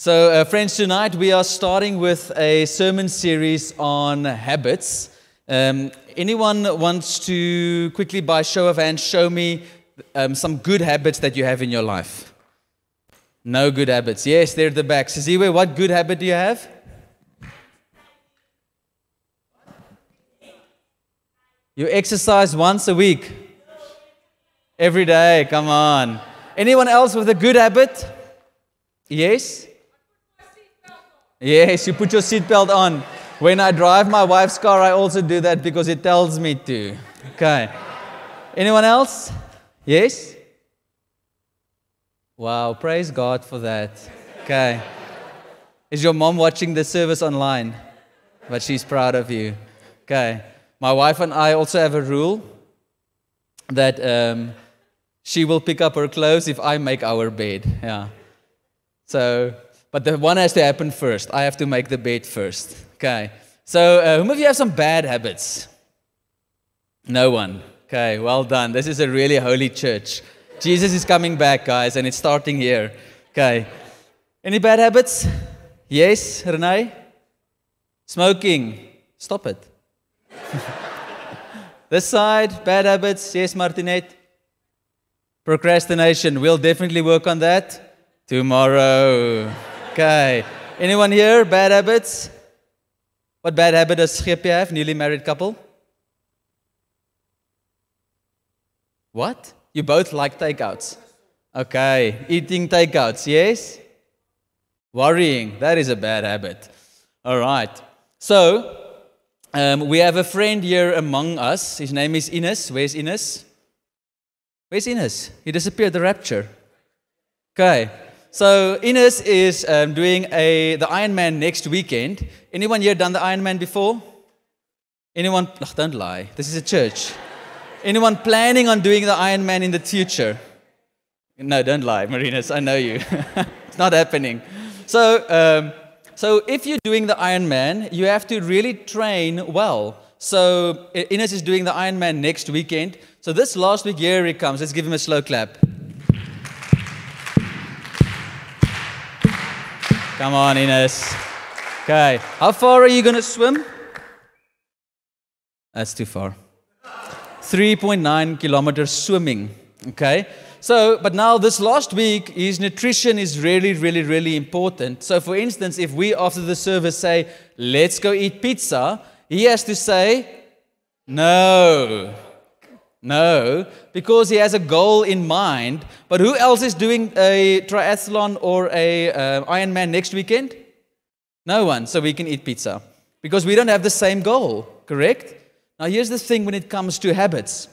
So friends, tonight we are starting with a sermon series on habits. Anyone wants to quickly, by show of hands, show me some good habits that you have in your life? No good habits. Yes, they're at the back. Siziwe, what good habit do you have? You exercise once a week. Every day, come on. Anyone else with a good habit? Yes? Yes, you put your seatbelt on. When I drive my wife's car, I also do that because it tells me to. Okay. Anyone else? Yes? Wow, praise God for that. Okay. Is your mom watching the service online? But she's proud of you. Okay. My wife and I also have a rule that she will pick up her clothes if I make our bed. Yeah. So... but the one has to happen first. I have to make the bed first. Okay. So, whom of you have some bad habits? No one. Okay, well done. This is a really holy church. Jesus is coming back, guys, and it's starting here. Okay. Any bad habits? Yes, Renee? Smoking. Stop it. This side, bad habits. Yes, Martinette? Procrastination. We'll definitely work on that tomorrow. Okay. Anyone here? Bad habits? What bad habit does Shreya have, newly married couple? What? You both like takeouts. Okay. Eating takeouts, yes? Worrying. That is a bad habit. All right. So, we have a friend here among us. His name is Ines. Where's Ines? Where's Ines? He disappeared, the rapture. Okay. So, Ines is doing the Ironman next weekend. Anyone here done the Ironman before? Anyone? Oh, don't lie. This is a church. Anyone planning on doing the Ironman in the future? No, don't lie, Marinus. I know you. It's not happening. So, so if you're doing the Ironman, you have to really train well. So, Ines is doing the Ironman next weekend. So, this last week, here he comes. Let's give him a slow clap. Come on, Ines. Okay. How far are you going to swim? That's too far. 3.9 kilometers swimming. Okay. So, but now this last week, his nutrition is really, really, really important. So, for instance, if we after the service say, let's go eat pizza, he has to say, no. No, because he has a goal in mind. But who else is doing a triathlon or a Ironman next weekend? No one, so we can eat pizza. Because we don't have the same goal, correct? Now here's the thing when it comes to habits.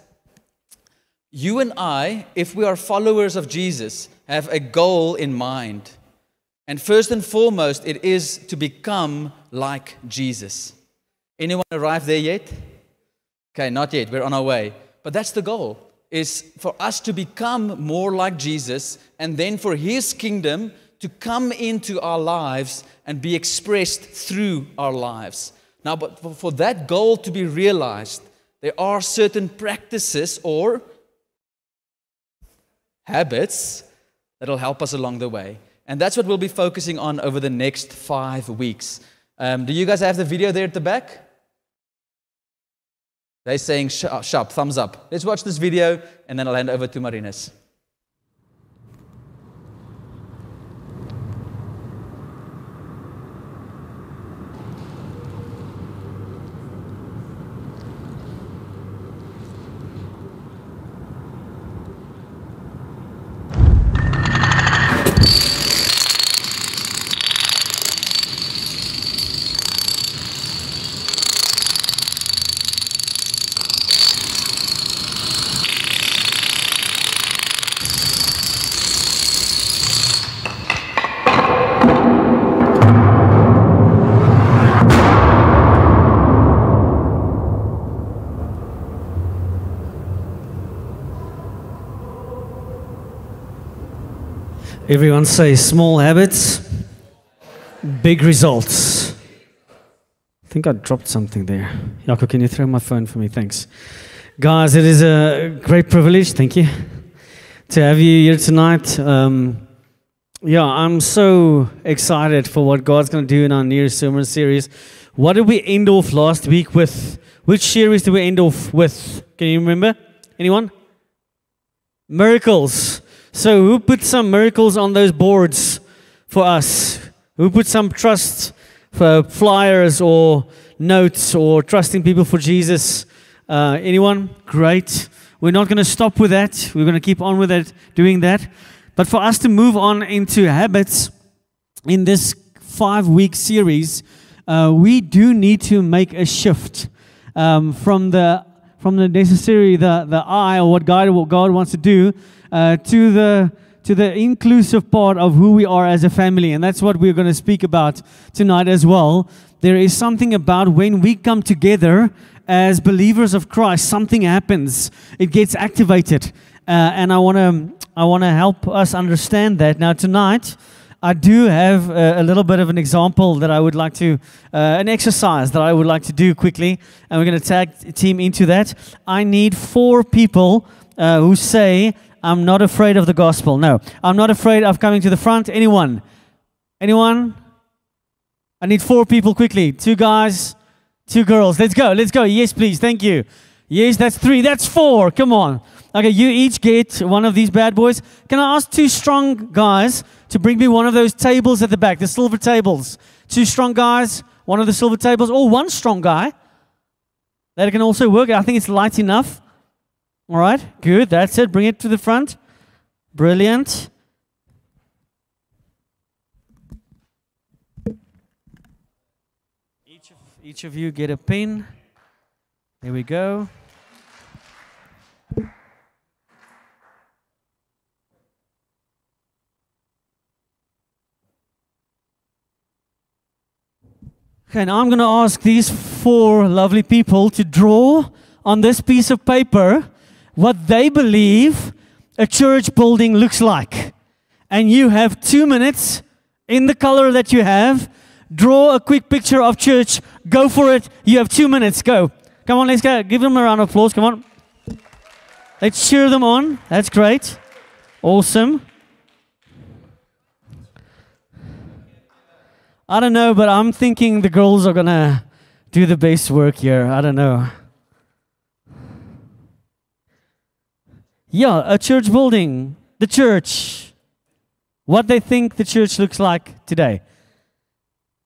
You and I, if we are followers of Jesus, have a goal in mind. And first and foremost, it is to become like Jesus. Anyone arrived there yet? Okay, not yet, we're on our way. But that's the goal, is for us to become more like Jesus and then for His kingdom to come into our lives and be expressed through our lives. Now, but for that goal to be realized, there are certain practices or habits that will help us along the way. And that's what we'll be focusing on over the next 5 weeks. Do you guys have the video there at the back? They're saying sharp, thumbs up. Let's watch this video and then I'll hand over to Marinus. Everyone say small habits, big results. I think I dropped something there. Jakob, can you throw my phone for me? Thanks. Guys, it is a great privilege, thank you, to have you here tonight. Yeah, I'm so excited for what God's going to do in our new sermon series. What did we end off last week with? Which series did we end off with? Can you remember? Anyone? Miracles. So who put some miracles on those boards for us? Who put some trust for flyers or notes or trusting people for Jesus? Anyone? Great. We're not going to stop with that. We're going to keep on with it, doing that. But for us to move on into habits in this 5-week series, we do need to make a shift from the necessary, the I, or what God wants to do, to the inclusive part of who we are as a family. And that's what we're going to speak about tonight as well. There is something about when we come together as believers of Christ, something happens. It gets activated. And I want to help us understand that. Now, tonight, I do have a little bit of an example that I would like to, an exercise that I would like to do quickly, and we're going to tag team into that. I need 4 people who say, I'm not afraid of the gospel. No, I'm not afraid of coming to the front. Anyone? Anyone? I need 4 people quickly. 2 guys, 2 girls. Let's go. Let's go. Yes, please. Thank you. Yes, that's 3. That's 4. Come on. Okay, you each get one of these bad boys. Can I ask 2 strong guys to bring me one of those tables at the back, the silver tables? 2 strong guys, one of the silver tables, or 1 strong guy. That can also work. I think it's light enough. All right, good. That's it. Bring it to the front. Brilliant. Each of you get a pin. There we go. Okay, now I'm going to ask these 4 lovely people to draw on this piece of paper what they believe a church building looks like. And you have 2 minutes in the color that you have. Draw a quick picture of church. Go for it. You have 2 minutes. Go. Come on, let's go. Give them a round of applause. Come on. Let's cheer them on. That's great. Awesome. I don't know, but I'm thinking the girls are going to do the best work here. I don't know. Yeah, a church building. The church. What they think the church looks like today.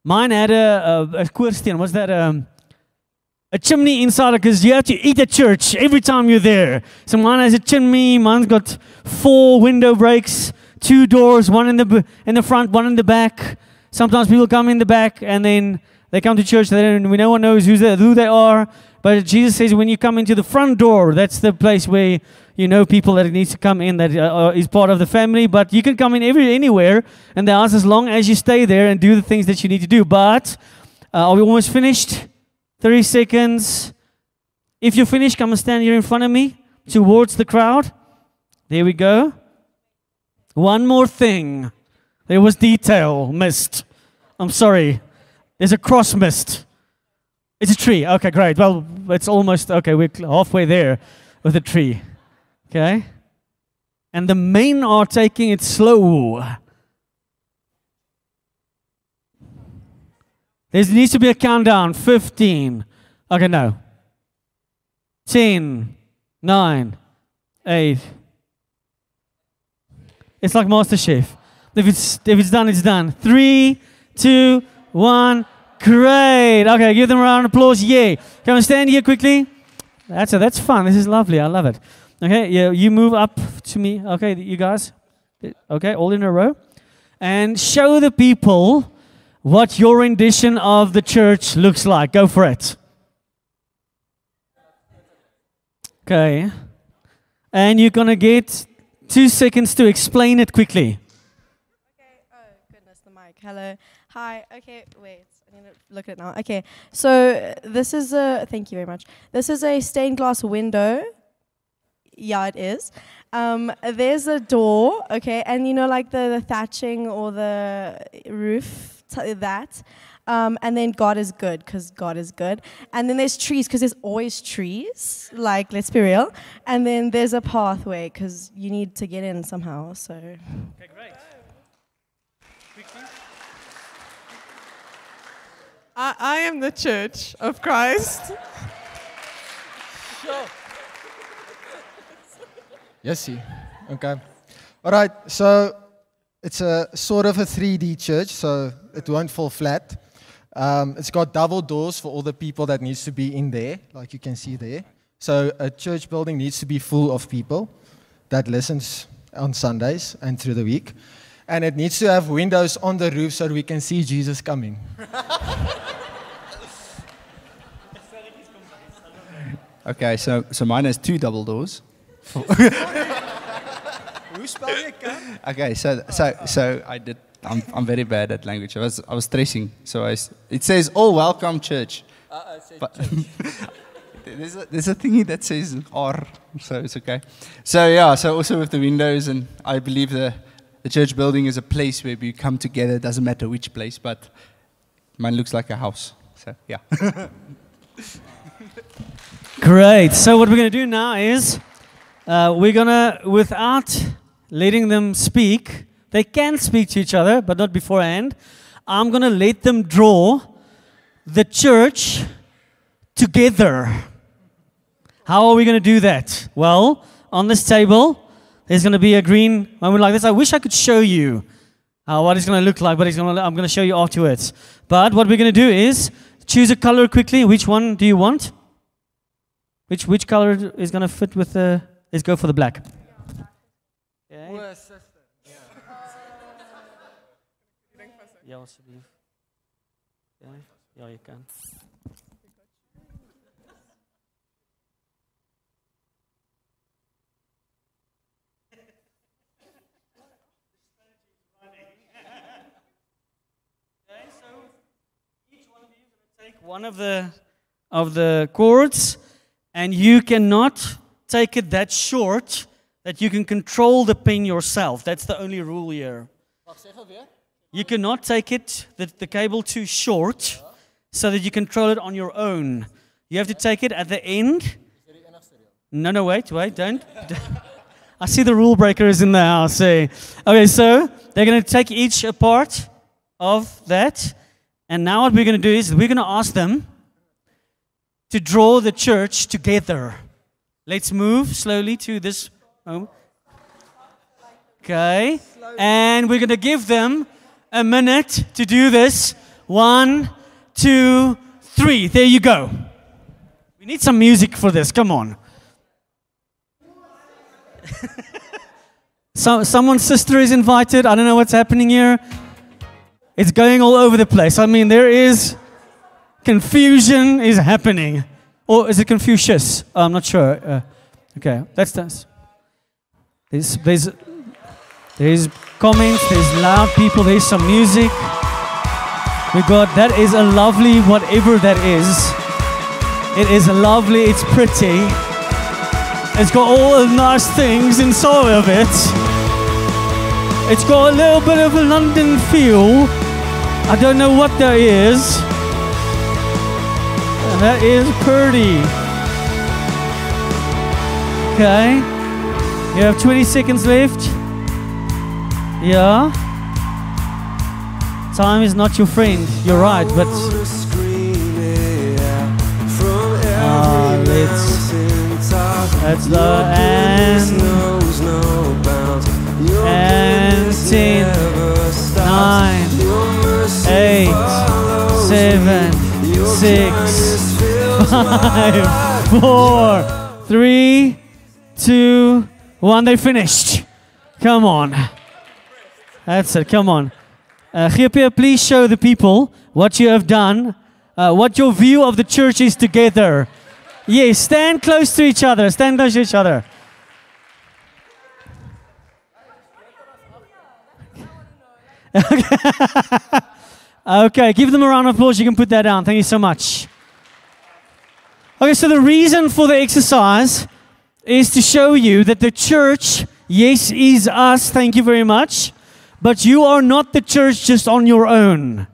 Mine had a koorsteen. What's that? A chimney inside it, because you have to eat at church every time you're there. So mine has a chimney. Mine's got 4 window breaks, 2 doors, one in the front, one in the back. Sometimes people come in the back and then they come to church. No one knows who they are. But Jesus says when you come into the front door, that's the place where you know people that needs to come in, that is part of the family. But you can come in anywhere and they ask as long as you stay there and do the things that you need to do. But are we almost finished? 30 seconds. If you're finished, come and stand here in front of me towards the crowd. There we go. One more thing. There was detail missed. I'm sorry. There's a cross missed. It's a tree. Okay, great. Well, it's almost, okay, we're halfway there with the tree. Okay. And the men are taking it slow. There needs to be a countdown. 15. Okay, no. 10, 9, 8. It's like MasterChef. If it's done, it's done. 3, 2, 1. Great. Okay, give them a round of applause. Yay. Can we stand here quickly? That's fun. This is lovely. I love it. Okay, yeah, you move up to me. Okay, you guys. Okay, all in a row. And show the people what your rendition of the church looks like. Go for it. Okay. And you're going to get 2 seconds to explain it quickly. Hello. Hi. Okay, wait. I'm going to look at it now. Okay. So this is thank you very much. This is a stained glass window. Yeah, it is. There's a door, okay, and you know like the thatching or the roof, that. And then God is good, because God is good. And then there's trees, because there's always trees. Like, let's be real. And then there's a pathway, because you need to get in somehow. So. Okay, great. I am the church of Christ. Sure. Yesy. Okay. All right. So it's a sort of a 3D church, so it won't fall flat. It's got double doors for all the people that needs to be in there, like you can see there. So a church building needs to be full of people that listens on Sundays and through the week. And it needs to have windows on the roof so we can see Jesus coming. Okay, so mine has two double doors. Okay, so I did. I'm very bad at language. I was stressing. So it says, "Oh, welcome, church." There's a thingy that says "R," so it's okay. So yeah. So also with the windows, and I believe the church building is a place where we come together. It doesn't matter which place, but mine looks like a house. So yeah. Great. So what we're gonna do now is we're gonna, without letting them speak, they can speak to each other, but not beforehand. I'm gonna let them draw the church together. How are we gonna do that? Well, on this table, there's gonna be a green moment like this. I wish I could show you what it's gonna look like, but I'm gonna show you afterwards. But what we're gonna do is choose a color quickly. Which one do you want? Which color is gonna fit with the? Let's go for the black. Yeah. Yeah, you can. Okay, so each one of you is going to take one of the cords, and you cannot take it that short that you can control the pin yourself. That's the only rule here. You cannot take it, the cable too short, so that you control it on your own. You have to take it at the end. No, wait, don't. I see the rule breakers in the house. Eh? Okay, so they're going to take each a part of that. And now what we're going to do is we're going to ask them to draw the church together. Let's move slowly to this. Okay. And we're going to give them a minute to do this. 1, 2, 3. There you go. We need some music for this. Come on. Someone's sister is invited. I don't know what's happening here. It's going all over the place. I mean, there is confusion is happening. Or is it Confucius? Oh, I'm not sure. Okay, that's this. There's comments, there's loud people, there's some music. My God, that is a lovely whatever that is. It is lovely, it's pretty. It's got all the nice things inside of it. It's got a little bit of a London feel. I don't know what that is. And that is pretty. Okay. You have 20 seconds left. Yeah. Time is not your friend. You're right, but that's the and 10, 9, 8, 7, 6, 5, 4, 3, 2, 1. They finished. Come on. That's it, come on. Gipe, please show the people what you have done, what your view of the church is together. Yes, stand close to each other, stand close to each other. Okay, give them a round of applause, you can put that down, thank you so much. Okay, so the reason for the exercise is to show you that the church, yes, is us, thank you very much. But you are not the church just on your own.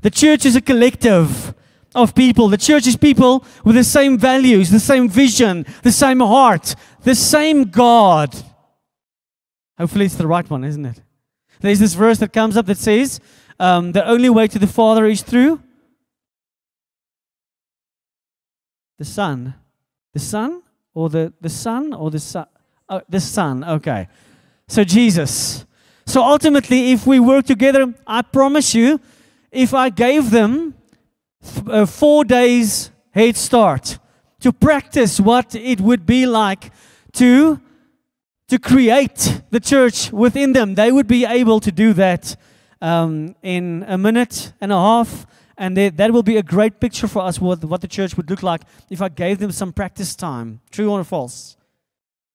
The church is a collective of people. The church is people with the same values, the same vision, the same heart, the same God. Hopefully it's the right one, isn't it? There's this verse that comes up that says, the only way to the Father is through The Son. Okay. So Jesus. So ultimately, if we work together, I promise you, if I gave them 4 days head start to practice what it would be like to create the church within them, they would be able to do that in a minute and a half. And that will be a great picture for us what the church would look like if I gave them some practice time. True or false?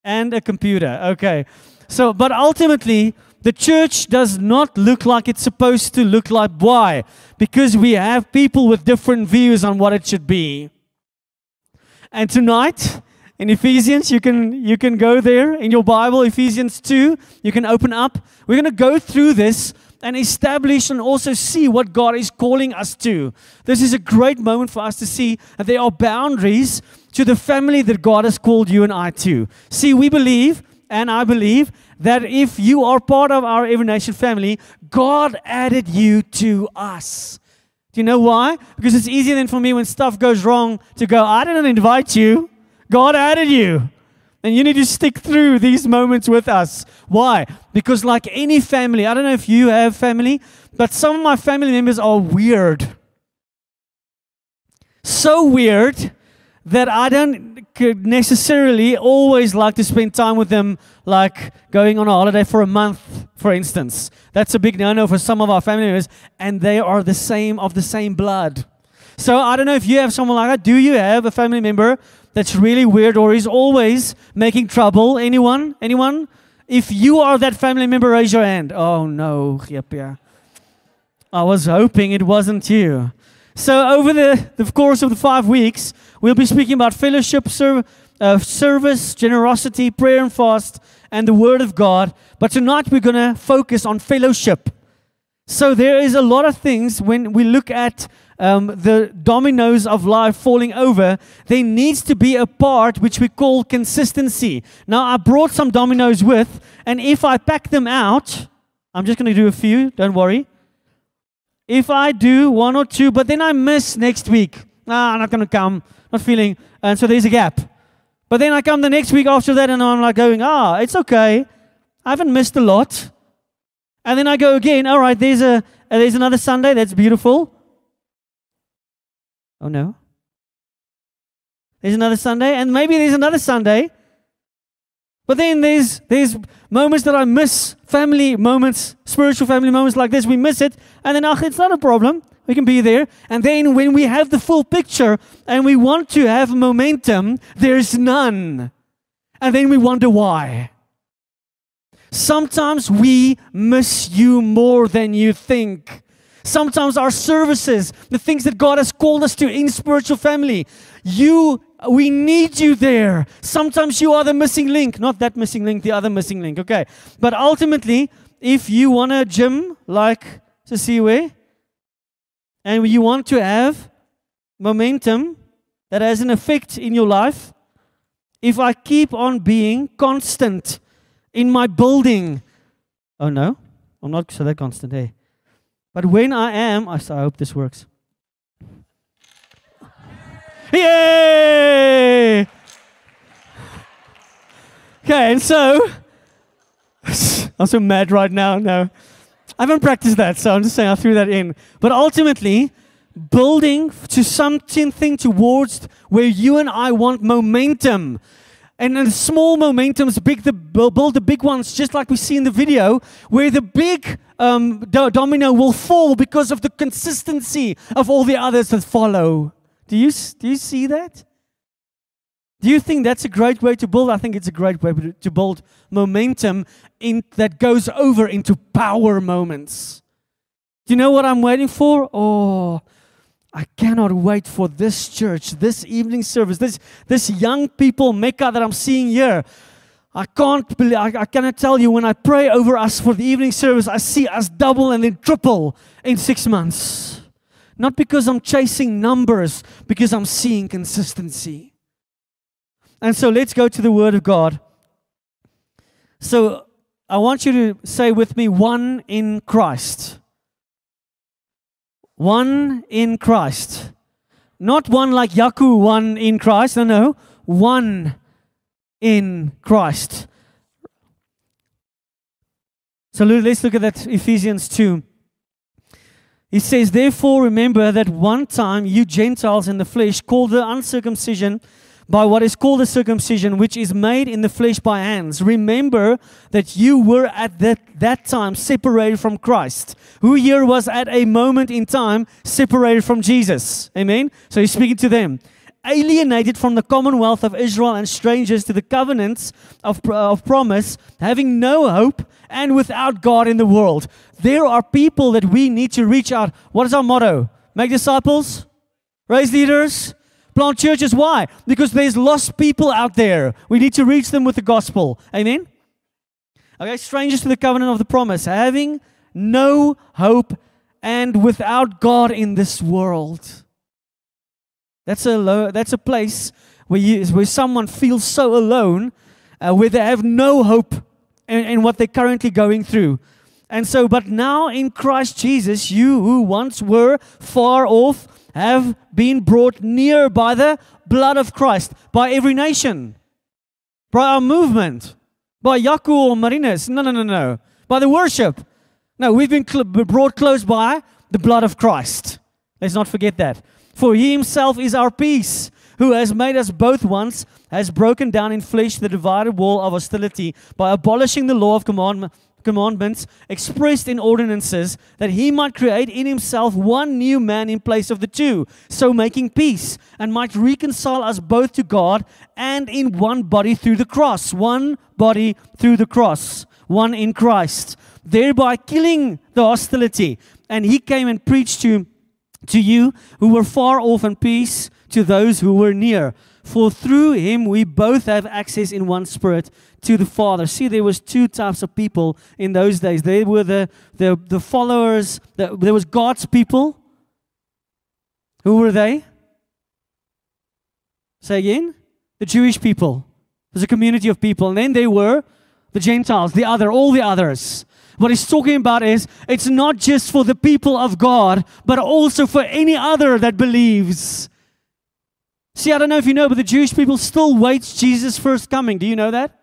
And a computer. Okay. So, but ultimately, the church does not look like it's supposed to look like. Why? Because we have people with different views on what it should be. And tonight, in Ephesians, you can go there in your Bible, Ephesians 2. You can open up. We're going to go through this and establish and also see what God is calling us to. This is a great moment for us to see that there are boundaries to the family that God has called you and I to. See, we believe, and I believe, that if you are part of our Every Nation family, God added you to us. Do you know why? Because it's easier than for me when stuff goes wrong to go, I didn't invite you. God added you. And you need to stick through these moments with us. Why? Because like any family, I don't know if you have family, but some of my family members are weird. So weird that I don't necessarily always like to spend time with them, like going on a holiday for a month, for instance. That's a big no-no for some of our family members, and they are the same blood. So I don't know if you have someone like that. Do you have a family member that's really weird or is always making trouble? Anyone? Anyone? If you are that family member, raise your hand. Oh no, I was hoping it wasn't you. So over the course of the 5 weeks, we'll be speaking about fellowship, service, generosity, prayer and fast, and the Word of God. But tonight we're going to focus on fellowship. So there is a lot of things when we look at the dominoes of life falling over, there needs to be a part which we call consistency. Now, I brought some dominoes with, and if I pack them out, I'm just going to do a few, don't worry. If I do one or two, but then I miss next week. Nah, I'm not going to come, not feeling, and so there's a gap. But then I come the next week after that, and I'm like going, it's okay. I haven't missed a lot. And then I go again, all right, there's another Sunday, that's beautiful. Oh no. There's another Sunday, and maybe there's another Sunday. But then there's moments that I miss, family moments, spiritual family moments like this. We miss it, and then it's not a problem. We can be there. And then when we have the full picture and we want to have momentum, there's none. And then we wonder why. Sometimes we miss you more than you think. Sometimes our services, the things that God has called us to in spiritual family, we need you there. Sometimes you are the missing link. Not that missing link, the other missing link. Okay. But ultimately, if you want a gym like Siziwe, and you want to have momentum that has an effect in your life, if I keep on being constant in my building, oh no, I'm not so that constant, eh? But when I am, I hope this works. Yay! Okay, and so, I'm so mad right now. No, I haven't practiced that, so I'm just saying I threw that in. But ultimately, building to something towards where you and I want momentum. And then small momentums, build the big ones, just like we see in the video, where the big domino will fall because of the consistency of all the others that follow. Do you see that? Do you think that's a great way to build? I think it's a great way to build momentum that goes over into power moments. Do you know what I'm waiting for? Oh, I cannot wait for this church, this evening service, this young people Mecca that I'm seeing here. I cannot tell you, when I pray over us for the evening service, I see us double and then triple in 6 months. Not because I'm chasing numbers, because I'm seeing consistency. And so let's go to the Word of God. So I want you to say with me, one in Christ. One in Christ. Not one like Yaku, one in Christ. No, one in Christ. So let's look at that Ephesians 2. He says, therefore remember that one time you Gentiles in the flesh, called the uncircumcision by what is called the circumcision, which is made in the flesh by hands. Remember that you were at that time separated from Christ. Who here was at a moment in time separated from Jesus? Amen? So he's speaking to them. Alienated from the commonwealth of Israel and strangers to the covenants of promise, having no hope and without God in the world. There are people that we need to reach out. What is our motto? Make disciples, raise leaders, plant churches. Why? Because there's lost people out there. We need to reach them with the gospel. Amen? Okay, strangers to the covenant of the promise, having no hope and without God in this world. That's a place where someone feels so alone, where they have no hope in what they're currently going through. And so, but now in Christ Jesus, you who once were far off have been brought near by the blood of Christ, by every nation, by our movement, by Jakob or Marinus. No. By the worship. No, we've been brought close by the blood of Christ. Let's not forget that. For he himself is our peace, who has made us both once, has broken down in flesh the divided wall of hostility by abolishing the law of commandments expressed in ordinances, that he might create in himself one new man in place of the two, so making peace, and might reconcile us both to God and in one body through the cross. One body through the cross. One in Christ. Thereby killing the hostility. And he came and preached to you who were far off, and peace to those who were near. For through him we both have access in one spirit to the Father. See, there was two types of people in those days. They were the followers. There was God's people. Who were they? Say again. The Jewish people. There's a community of people. And then they were the Gentiles, all the others. What he's talking about is, it's not just for the people of God, but also for any other that believes. See, I don't know if you know, but the Jewish people still wait Jesus' first coming. Do you know that?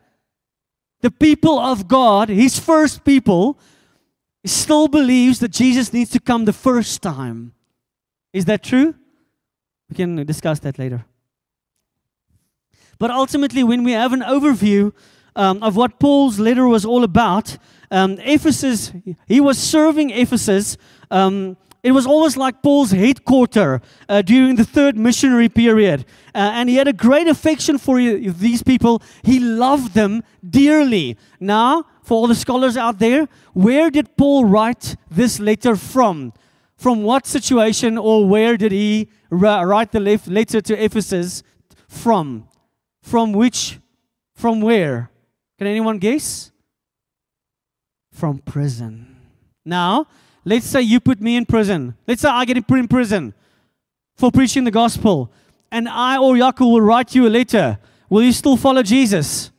The people of God, his first people, still believes that Jesus needs to come the first time. Is that true? We can discuss that later. But ultimately, when we have an overview of what Paul's letter was all about, Ephesus, he was serving Ephesus. It was almost like Paul's headquarters during the third missionary period. And he had a great affection for these people. He loved them dearly. Now, for all the scholars out there, where did Paul write this letter from? From what situation, or where did he write the letter to Ephesus from? From which? From where? Can anyone guess? From prison. Now, let's say you put me in prison. Let's say I get put in prison for preaching the gospel. And I or Yaku will write you a letter. Will you still follow Jesus?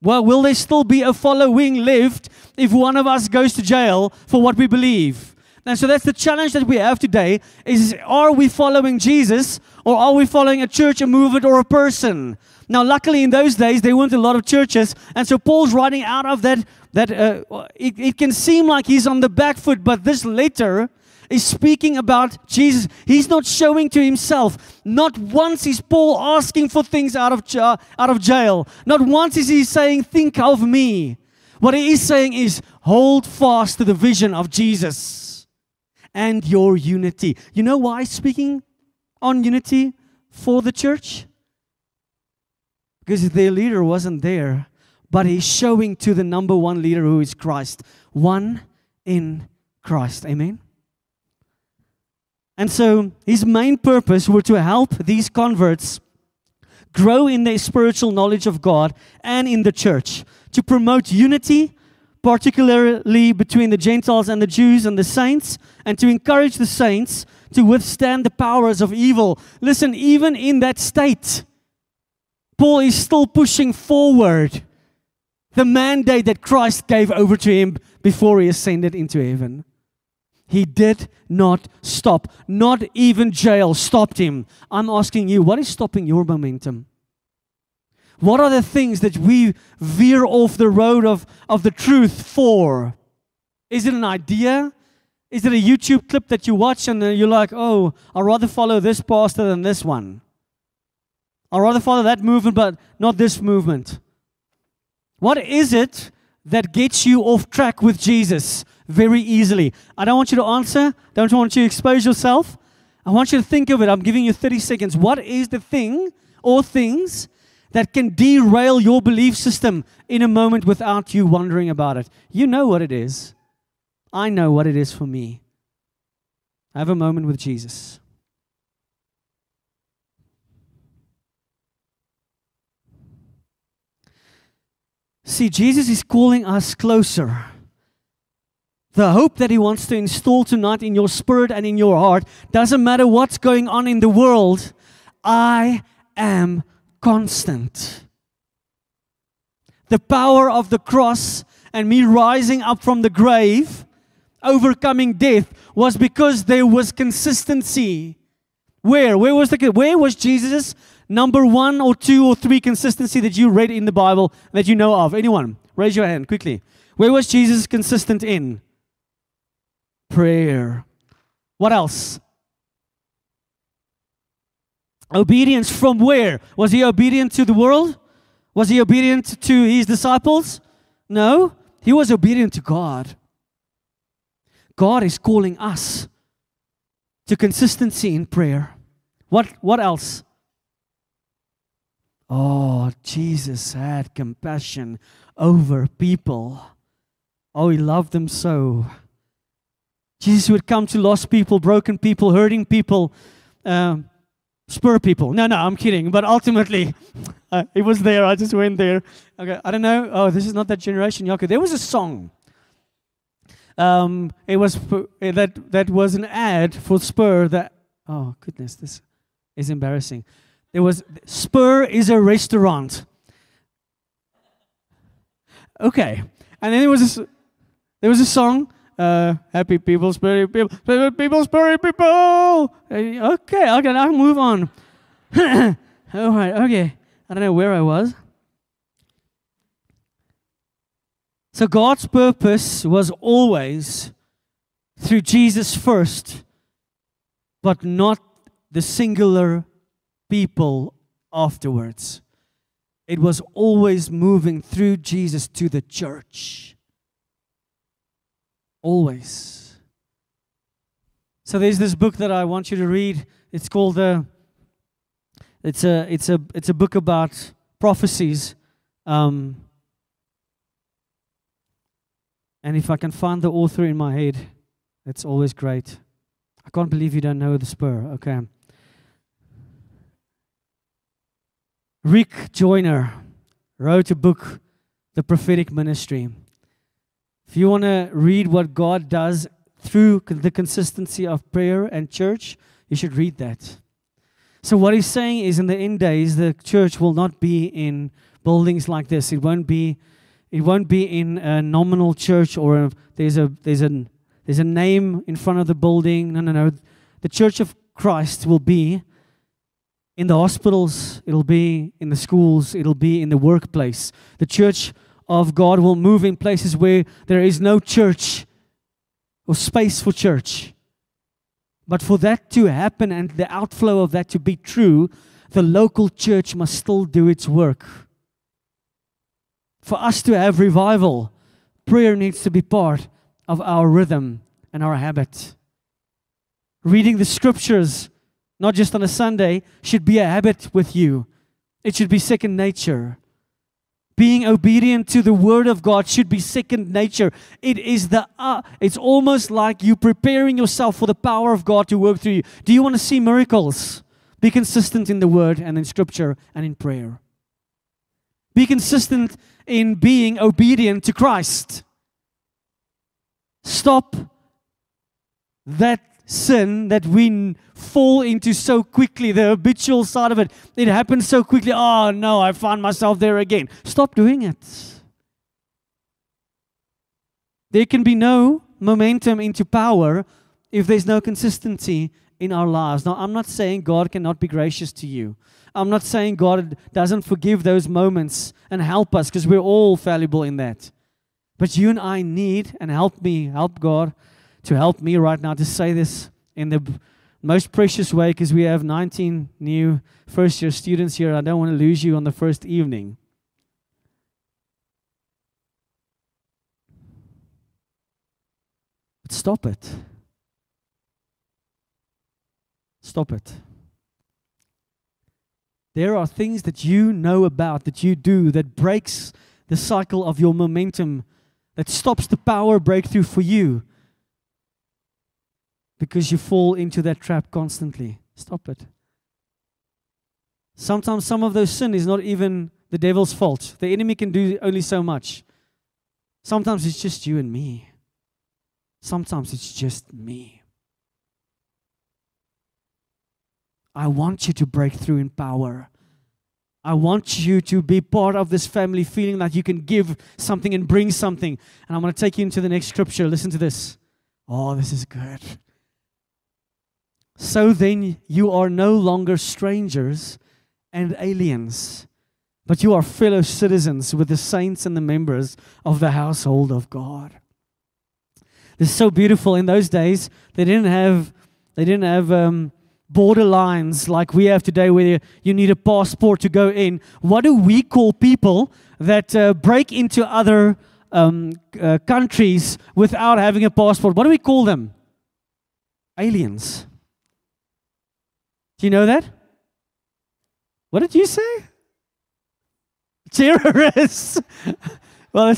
Well, will there still be a following left if one of us goes to jail for what we believe? And so that's the challenge that we have today, is, are we following Jesus, or are we following a church, a movement, or a person? Now, luckily in those days, there weren't a lot of churches, and so Paul's writing out of that it can seem like he's on the back foot, but this letter is speaking about Jesus. He's not showing to himself. Not once is Paul asking for things out of jail. Not once is he saying, think of me. What he is saying is, hold fast to the vision of Jesus and your unity. You know why speaking on unity for the church? Because their leader wasn't there, but he's showing to the number one leader, who is Christ. One in Christ. Amen? And so his main purpose were to help these converts grow in their spiritual knowledge of God and in the church, to promote unity, particularly between the Gentiles and the Jews and the saints, and to encourage the saints to withstand the powers of evil. Listen, even in that state, Paul is still pushing forward the mandate that Christ gave over to him before he ascended into heaven. He did not stop. Not even jail stopped him. I'm asking you, what is stopping your momentum? What are the things that we veer off the road of the truth for? Is it an idea? Is it a YouTube clip that you watch and you're like, oh, I'd rather follow this pastor than this one. I'd rather follow that movement, but not this movement. What is it that gets you off track with Jesus very easily? I don't want you to answer. I don't want you to expose yourself. I want you to think of it. I'm giving you 30 seconds. What is the thing or things that can derail your belief system in a moment without you wondering about it? You know what it is. I know what it is for me. I have a moment with Jesus. See, Jesus is calling us closer. The hope that He wants to install tonight in your spirit and in your heart, doesn't matter what's going on in the world, I am constant. The power of the cross and me rising up from the grave, overcoming death, was because there was consistency. Where was Jesus' number 1 or 2 or 3 consistency that you read in the Bible that you know of? Anyone? Raise your hand quickly. Where was Jesus consistent in? Prayer. What else? Obedience from where? Was He obedient to the world? Was He obedient to His disciples? No. He was obedient to God. God is calling us to consistency in prayer. What else? Oh, Jesus had compassion over people. Oh, He loved them so. Jesus would come to lost people, broken people, hurting people, Spur people. No, I'm kidding. But ultimately, it was there. I just went there. Okay, I don't know. Oh, this is not that generation, Jakob. There was a song. It was that was an ad for Spur. That, oh goodness, this is embarrassing. There was Spur is a restaurant. Okay, and then there was a song. Happy people, spurry people, spurry people, spurry people. Okay, now move on. All right, okay. I don't know where I was. So God's purpose was always through Jesus first, but not the singular people afterwards. It was always moving through Jesus to the church. Always. So there's this book that I want you to read. It's called It's a book about prophecies. And if I can find the author in my head, it's always great. I can't believe you don't know the Spur. Okay. Rick Joyner wrote a book, The Prophetic Ministry. If you want to read what God does through the consistency of prayer and church, you should read that. So what he's saying is, in the end days, the church will not be in buildings like this. It won't be in a nominal church or there's a name in front of the building. No. The Church of Christ will be in the hospitals. It'll be in the schools. It'll be in the workplace. The Church of God will move in places where there is no church or space for church. But for that to happen and the outflow of that to be true, the local church must still do its work. For us to have revival, prayer needs to be part of our rhythm and our habit. Reading the scriptures, not just on a Sunday, should be a habit with you. It should be second nature. Being obedient to the Word of God should be second nature. It is it's almost like you preparing yourself for the power of God to work through you. Do you want to see miracles? Be consistent in the Word and in Scripture and in prayer. Be consistent in being obedient to Christ. Stop that sin that we fall into so quickly, the habitual side of it. It happens so quickly. Oh no, I found myself there again. Stop doing it. There can be no momentum into power if there's no consistency in our lives. Now, I'm not saying God cannot be gracious to you. I'm not saying God doesn't forgive those moments and help us, because we're all fallible in that. But you and I need, and help God to help me right now to say this in the most precious way, because we have 19 new first-year students here. I don't want to lose you on the first evening. But stop it. Stop it. There are things that you know about, that you do, that breaks the cycle of your momentum, that stops the power breakthrough for you, because you fall into that trap constantly. Stop it. Sometimes some of those sin is not even the devil's fault. The enemy can do only so much. Sometimes it's just you and me. Sometimes it's just me. I want you to break through in power. I want you to be part of this family, feeling like you can give something and bring something. And I'm going to take you into the next scripture. Listen to this. Oh, this is good. So then you are no longer strangers and aliens, but you are fellow citizens with the saints and the members of the household of God. This is so beautiful. In those days, they didn't have borderlines like we have today, where you need a passport to go in. What do we call people that break into other countries without having a passport? What do we call them? Aliens. Do you know that? What did you say? Terrorists. Well,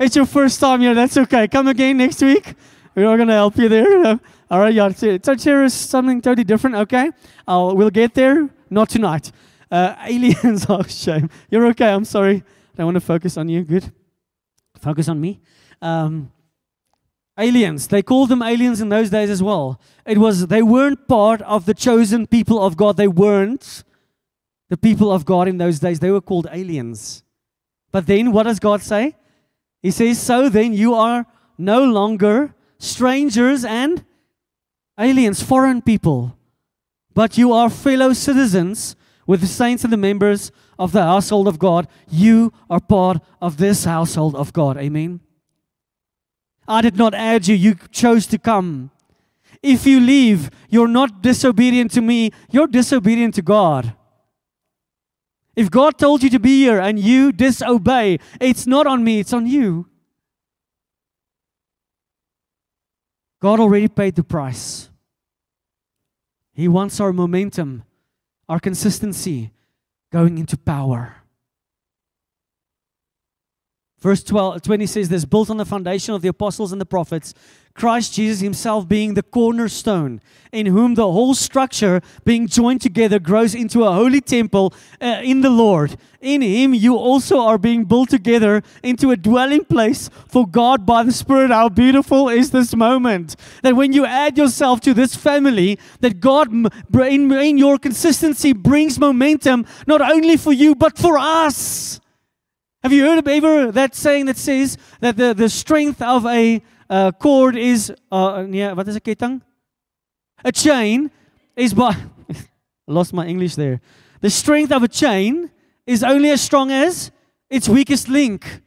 it's your first time here. That's okay. Come again next week. We're all going to help you there. All right, yeah. So terrorists, something totally different, okay? We'll get there. Not tonight. Aliens, oh, shame. You're okay. I'm sorry. I don't want to focus on you. Good. Focus on me. Aliens. They called them aliens in those days as well. They weren't part of the chosen people of God. They weren't the people of God in those days. They were called aliens. But then what does God say? He says, so then you are no longer strangers and aliens, foreign people, but you are fellow citizens with the saints and the members of the household of God. You are part of this household of God. Amen. I did not add you. You chose to come. If you leave, you're not disobedient to me. You're disobedient to God. If God told you to be here and you disobey, it's not on me, it's on you. God already paid the price. He wants our momentum, our consistency, going into power. Verse 20 says this, built on the foundation of the apostles and the prophets, Christ Jesus himself being the cornerstone, in whom the whole structure being joined together grows into a holy temple in the Lord. In him you also are being built together into a dwelling place for God by the Spirit. How beautiful is this moment, that when you add yourself to this family, that God in your consistency brings momentum, not only for you but for us. Have you heard of ever that saying that says that the strength of a cord is, what is a ketang? A chain is by, lost my English there. The strength of a chain is only as strong as its weakest link.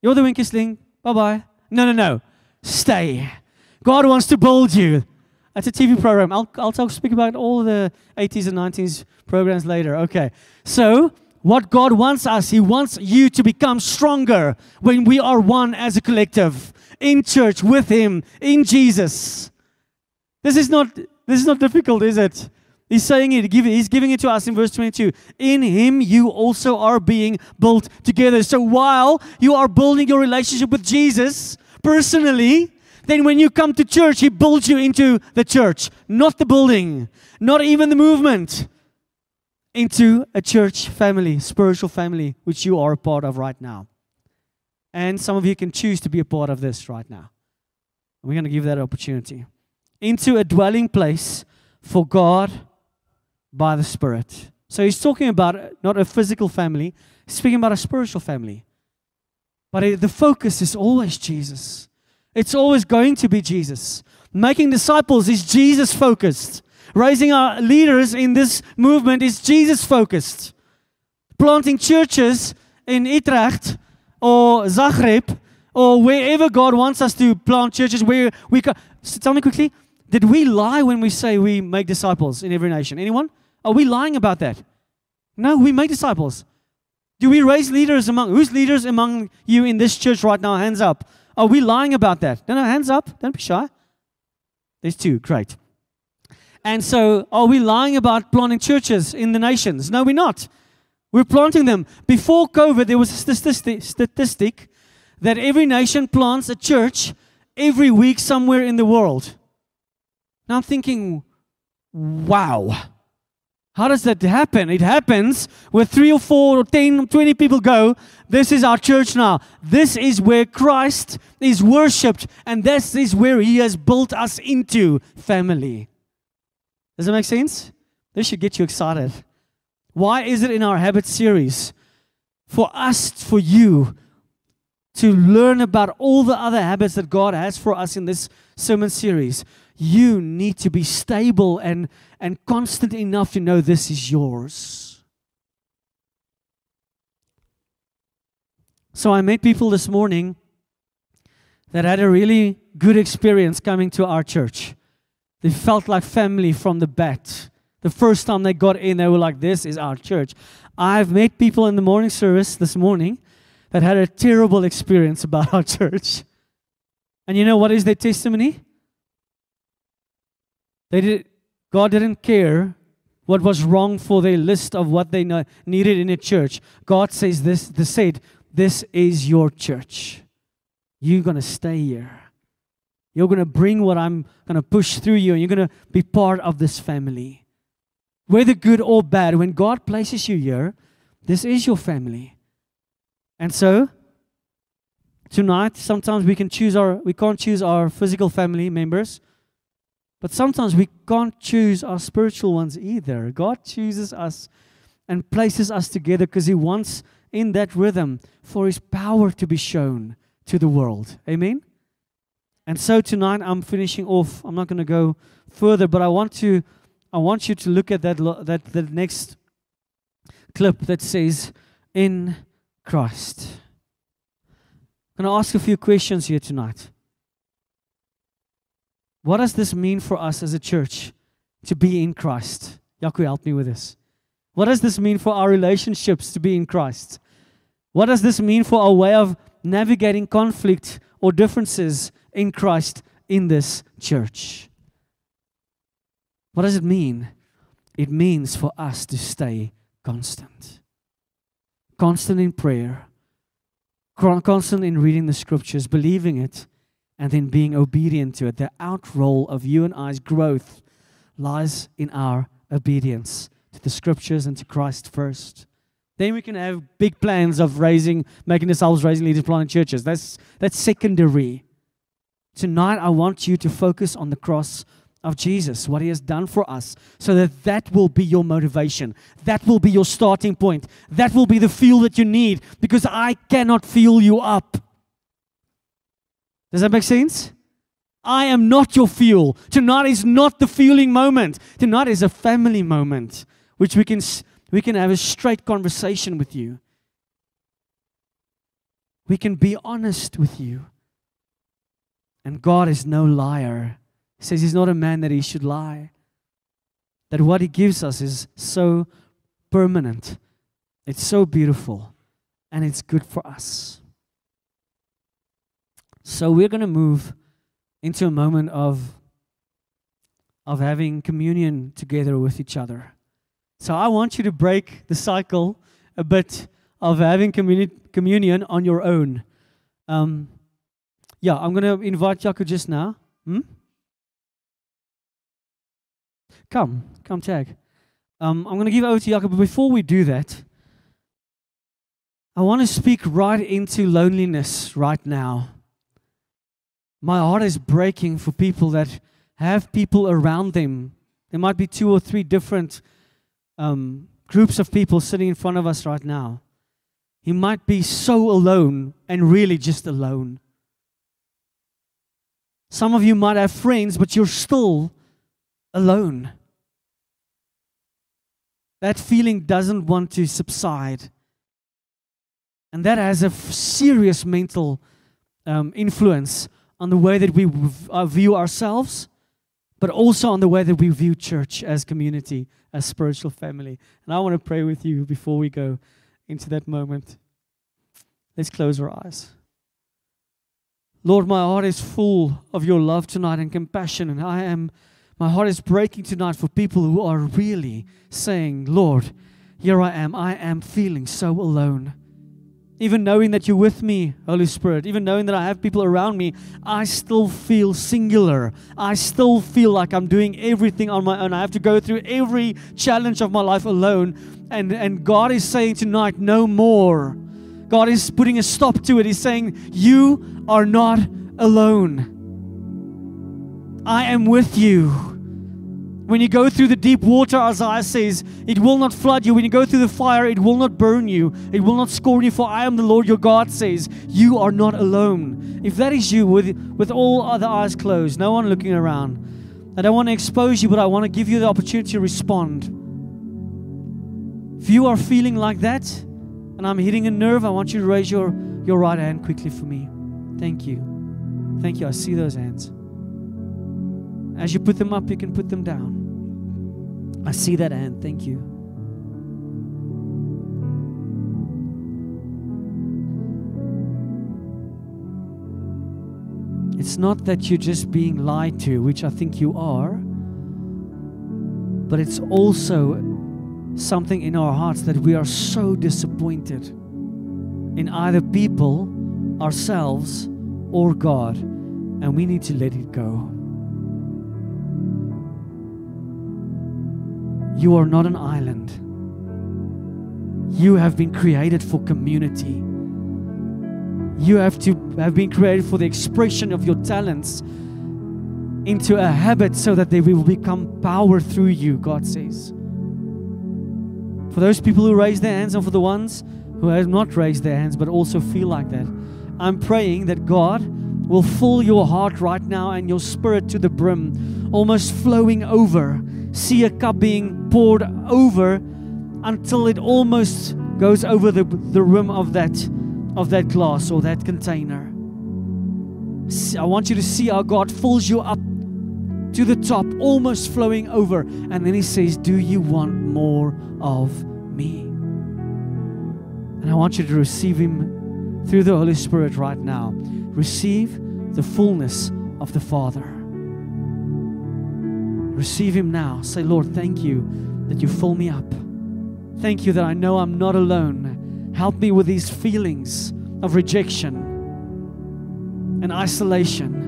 You're the weakest link. Bye-bye. No. Stay. God wants to build you. That's a TV program. I'll speak about all the 80s and 90s programs later. Okay. So, what God wants us, He wants you to become stronger when we are one as a collective, in church, with Him, in Jesus. This is not difficult, is it? He's saying it, He's giving it to us in verse 22. In Him you also are being built together. So while you are building your relationship with Jesus personally, then when you come to church, He builds you into the church, not the building, not even the movement. Into a church family, spiritual family, which you are a part of right now. And some of you can choose to be a part of this right now. We're going to give that opportunity. Into a dwelling place for God by the Spirit. So he's talking about not a physical family, he's speaking about a spiritual family. But the focus is always Jesus. It's always going to be Jesus. Making disciples is Jesus-focused. Raising our leaders in this movement is Jesus-focused. Planting churches in Utrecht or Zagreb or wherever God wants us to plant churches. Where we tell me quickly, did we lie when we say we make disciples in every nation? Anyone? Are we lying about that? No, we make disciples. Do we raise leaders among, who's leaders among you in this church right now? Hands up. Are we lying about that? No, hands up. Don't be shy. There's two. Great. And so are we lying about planting churches in the nations? No, we're not. We're planting them. Before COVID, there was a statistic that every nation plants a church every week somewhere in the world. Now I'm thinking, wow. How does that happen? It happens where 3 or 4 or 10 or 20 people go, this is our church now. This is where Christ is worshipped, and this is where He has built us into family. Does that make sense? This should get you excited. Why is it in our habit series for us, for you, to learn about all the other habits that God has for us in this sermon series? You need to be stable and constant enough to know this is yours. So I met people this morning that had a really good experience coming to our church. They felt like family from the bat. The first time they got in, they were like, this is our church. I've met people in the morning service this morning that had a terrible experience about our church. And you know what is their testimony? God didn't care what was wrong for their list of what they needed in a church. God says this, they said, this is your church. You're going to stay here. You're going to bring what I'm going to push through you, and you're going to be part of this family. Whether good or bad, when God places you here, this is your family. And so, tonight, sometimes we can't choose our physical family members. But sometimes we can't choose our spiritual ones either. God chooses us and places us together because He wants in that rhythm for His power to be shown to the world. Amen? And so tonight I'm finishing off. I'm not going to go further, but I want you to look at that next clip that says, in Christ. I'm going to ask a few questions here tonight. What does this mean for us as a church to be in Christ? Jakob, help me with this. What does this mean for our relationships to be in Christ? What does this mean for our way of navigating conflict or differences in Christ in this church? What does it mean? It means for us to stay constant. Constant in prayer. Constant in reading the scriptures, believing it, and then being obedient to it. The outroll of you and I's growth lies in our obedience to the scriptures and to Christ first. Then we can have big plans of making disciples, raising leaders, planting churches. That's secondary. Tonight, I want you to focus on the cross of Jesus, what He has done for us, so that will be your motivation. That will be your starting point. That will be the fuel that you need, because I cannot fuel you up. Does that make sense? I am not your fuel. Tonight is not the fueling moment. Tonight is a family moment, which we can have a straight conversation with you. We can be honest with you. And God is no liar. He says He's not a man that He should lie. That what He gives us is so permanent. It's so beautiful. And it's good for us. So we're going to move into a moment of having communion together with each other. So I want you to break the cycle a bit of having communion on your own. I'm going to invite Jakob just now. Come tag. I'm going to give it over to Jakob, but before we do that, I want to speak right into loneliness right now. My heart is breaking for people that have people around them. There might be 2 or 3 different groups of people sitting in front of us right now. You might be so alone and really just alone. Some of you might have friends, but you're still alone. That feeling doesn't want to subside. And that has a serious mental influence on the way that we view ourselves, but also on the way that we view church as community, as spiritual family. And I want to pray with you before we go into that moment. Let's close our eyes. Lord, my heart is full of your love tonight and compassion, and my heart is breaking tonight for people who are really saying, Lord, here I am feeling so alone. Even knowing that you're with me, Holy Spirit, even knowing that I have people around me, I still feel singular. I still feel like I'm doing everything on my own. I have to go through every challenge of my life alone. And God is saying tonight, no more. God is putting a stop to it. He's saying, you are not alone. I am with you. When you go through the deep water, Isaiah says, it will not flood you. When you go through the fire, it will not burn you. It will not scorn you, for I am the Lord your God, says, you are not alone. If that is you, with all other eyes closed, no one looking around, I don't want to expose you, but I want to give you the opportunity to respond. If you are feeling like that, and I'm hitting a nerve, I want you to raise your right hand quickly for me. Thank you. Thank you. I see those hands. As you put them up, you can put them down. I see that hand. Thank you. It's not that you're just being lied to, which I think you are, but it's also something in our hearts that we are so disappointed in either people, ourselves, or God, and we need to let it go. You are not an island. You have been created for community. You have to have been created for the expression of your talents into a habit so that they will become power through you, God says. For those people who raise their hands and for the ones who have not raised their hands but also feel like that, I'm praying that God will fill your heart right now and your spirit to the brim, almost flowing over. See a cup being poured over until it almost goes over the rim of that glass or that container. I want you to see how God fills you up to the top, almost flowing over. And then He says, do you want more of me? And I want you to receive Him through the Holy Spirit right now. Receive the fullness of the Father. Receive Him now. Say, Lord, thank you that you fill me up. Thank you that I know I'm not alone. Help me with these feelings of rejection and isolation.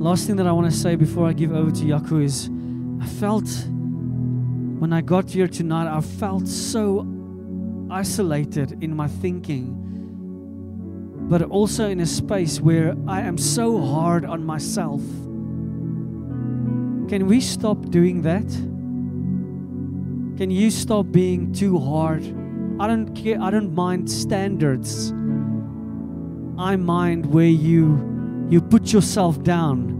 Last thing that I want to say before I give over to Jakob is, I felt when I got here tonight, I felt so isolated in my thinking, but also in a space where I am so hard on myself. Can we stop doing that? Can you stop being too hard? I don't care. I don't mind standards. I mind where you put yourself down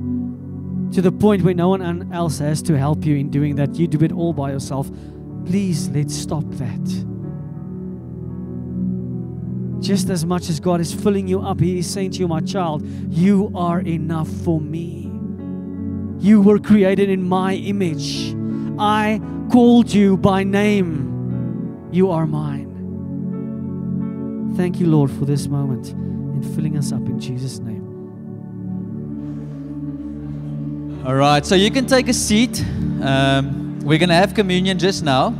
to the point where no one else has to help you in doing that. You do it all by yourself. Please, let's stop that. Just as much as God is filling you up, He is saying to you, my child, you are enough for me. You were created in my image. I called you by name. You are mine. Thank you, Lord, for this moment and filling us up in Jesus' name. All right, so you can take a seat. We're going to have communion just now.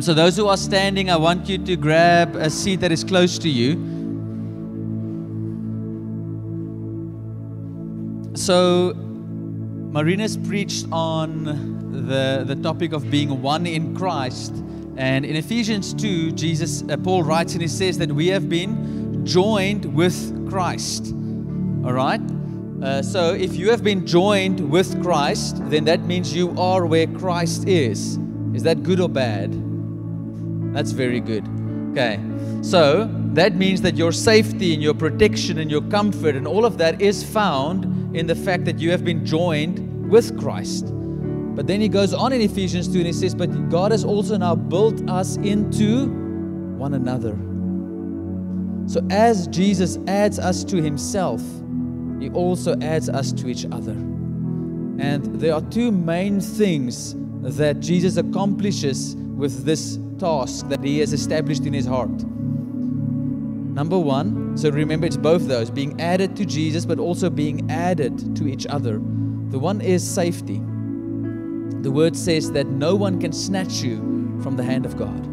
So those who are standing, I want you to grab a seat that is close to you. So Marinus preached on the topic of being one in Christ. And in Ephesians 2, Paul writes and he says that we have been joined with Christ. All right? So if you have been joined with Christ, then that means you are where Christ is. Is that good or bad? That's very good. Okay, so that means that your safety and your protection and your comfort and all of that is found in the fact that you have been joined with Christ. But then he goes on in Ephesians 2 and he says, but God has also now built us into one another. So as Jesus adds us to himself, he also adds us to each other. And there are two main things that Jesus accomplishes with this task that he has established in his heart. Number one, so remember it's both those, being added to Jesus, but also being added to each other. The one is safety. The word says that no one can snatch you from the hand of God.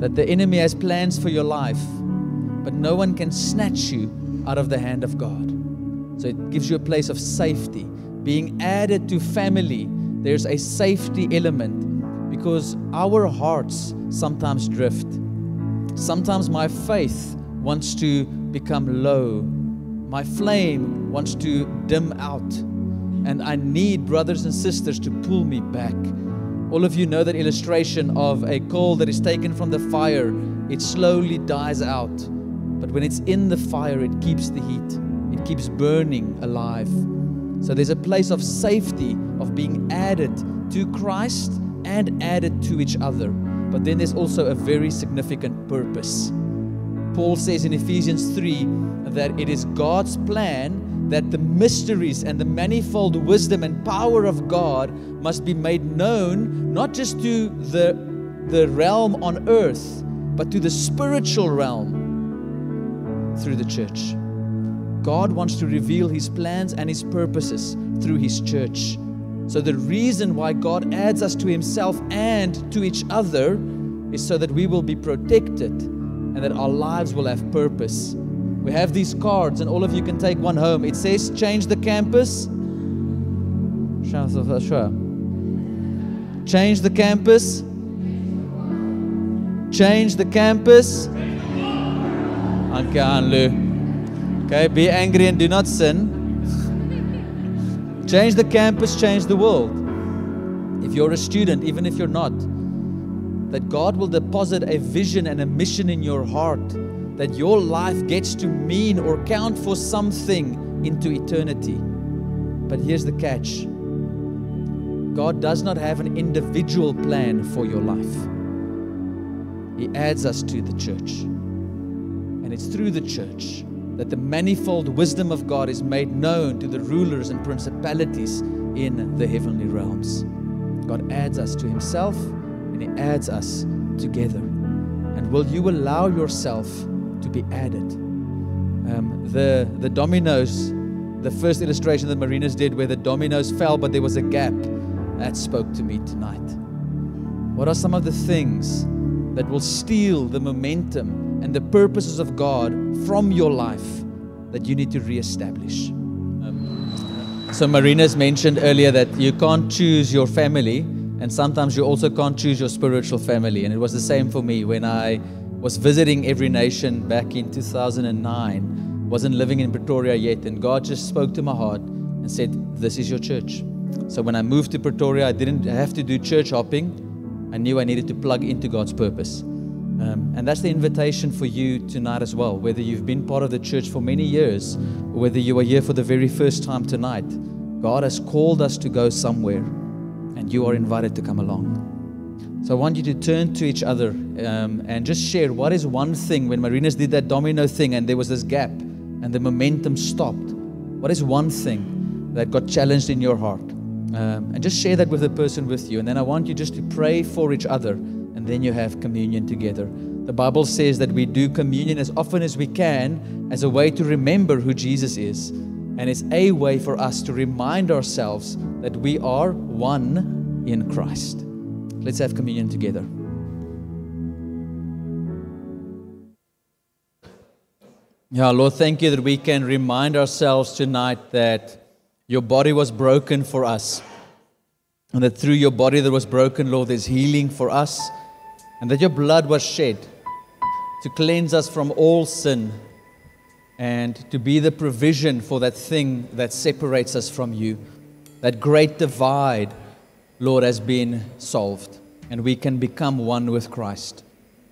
That the enemy has plans for your life, but no one can snatch you out of the hand of God. So it gives you a place of safety. Being added to family, there's a safety element because our hearts sometimes drift. Sometimes my faith wants to become low. My flame wants to dim out. And I need brothers and sisters to pull me back. All of you know that illustration of a coal that is taken from the fire. It slowly dies out. But when it's in the fire, it keeps the heat. It keeps burning alive. So there's a place of safety of being added to Christ and added to each other. But then there's also a very significant purpose. Paul says in Ephesians 3 that it is God's plan that the mysteries and the manifold wisdom and power of God must be made known not just to the realm on earth, but to the spiritual realm through the church. God wants to reveal His plans and His purposes through His church. So the reason why God adds us to Himself and to each other is so that we will be protected and that our lives will have purpose. We have these cards and all of you can take one home. It says, change the campus. Change the campus. Change the campus. Okay, be angry and do not sin. Change the campus, change the world. If you're a student, even if you're not, that God will deposit a vision and a mission in your heart, that your life gets to mean or count for something into eternity. But here's the catch. God does not have an individual plan for your life. He adds us to the church. And it's through the church that the manifold wisdom of God is made known to the rulers and principalities in the heavenly realms. God adds us to Himself and He adds us together. And will you allow yourself to be added? The dominoes, the first illustration that Marinus did where the dominoes fell but there was a gap, that spoke to me tonight. What are some of the things that will steal the momentum and the purposes of God from your life that you need to reestablish? So Marina's mentioned earlier that you can't choose your family and sometimes you also can't choose your spiritual family. And it was the same for me when I was visiting Every Nation back in 2009. Wasn't living in Pretoria yet and God just spoke to my heart and said, this is your church. So when I moved to Pretoria, I didn't have to do church hopping. I knew I needed to plug into God's purpose. And that's the invitation for you tonight as well, whether you've been part of the church for many years, or whether you are here for the very first time tonight. God has called us to go somewhere, and you are invited to come along. So I want you to turn to each other and just share what is one thing, when Marinus did that domino thing and there was this gap and the momentum stopped, what is one thing that got challenged in your heart? And just share that with the person with you. And then I want you just to pray for each other. And then you have communion together. The Bible says that we do communion as often as we can as a way to remember who Jesus is. And it's a way for us to remind ourselves that we are one in Christ. Let's have communion together. Yeah, Lord, thank you that we can remind ourselves tonight that your body was broken for us. And that through your body that was broken, Lord, there's healing for us. And that your blood was shed to cleanse us from all sin and to be the provision for that thing that separates us from you, that great divide Lord, has been solved, and we can become one with Christ.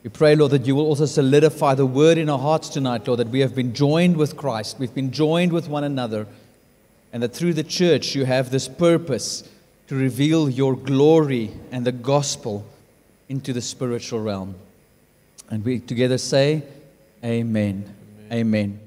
We pray, Lord, that you will also solidify the word in our hearts tonight, Lord, that we have been joined with Christ, we've been joined with one another, and that through the church you have this purpose to reveal your glory and the gospel into the spiritual realm. And we together say, Amen. Amen. Amen.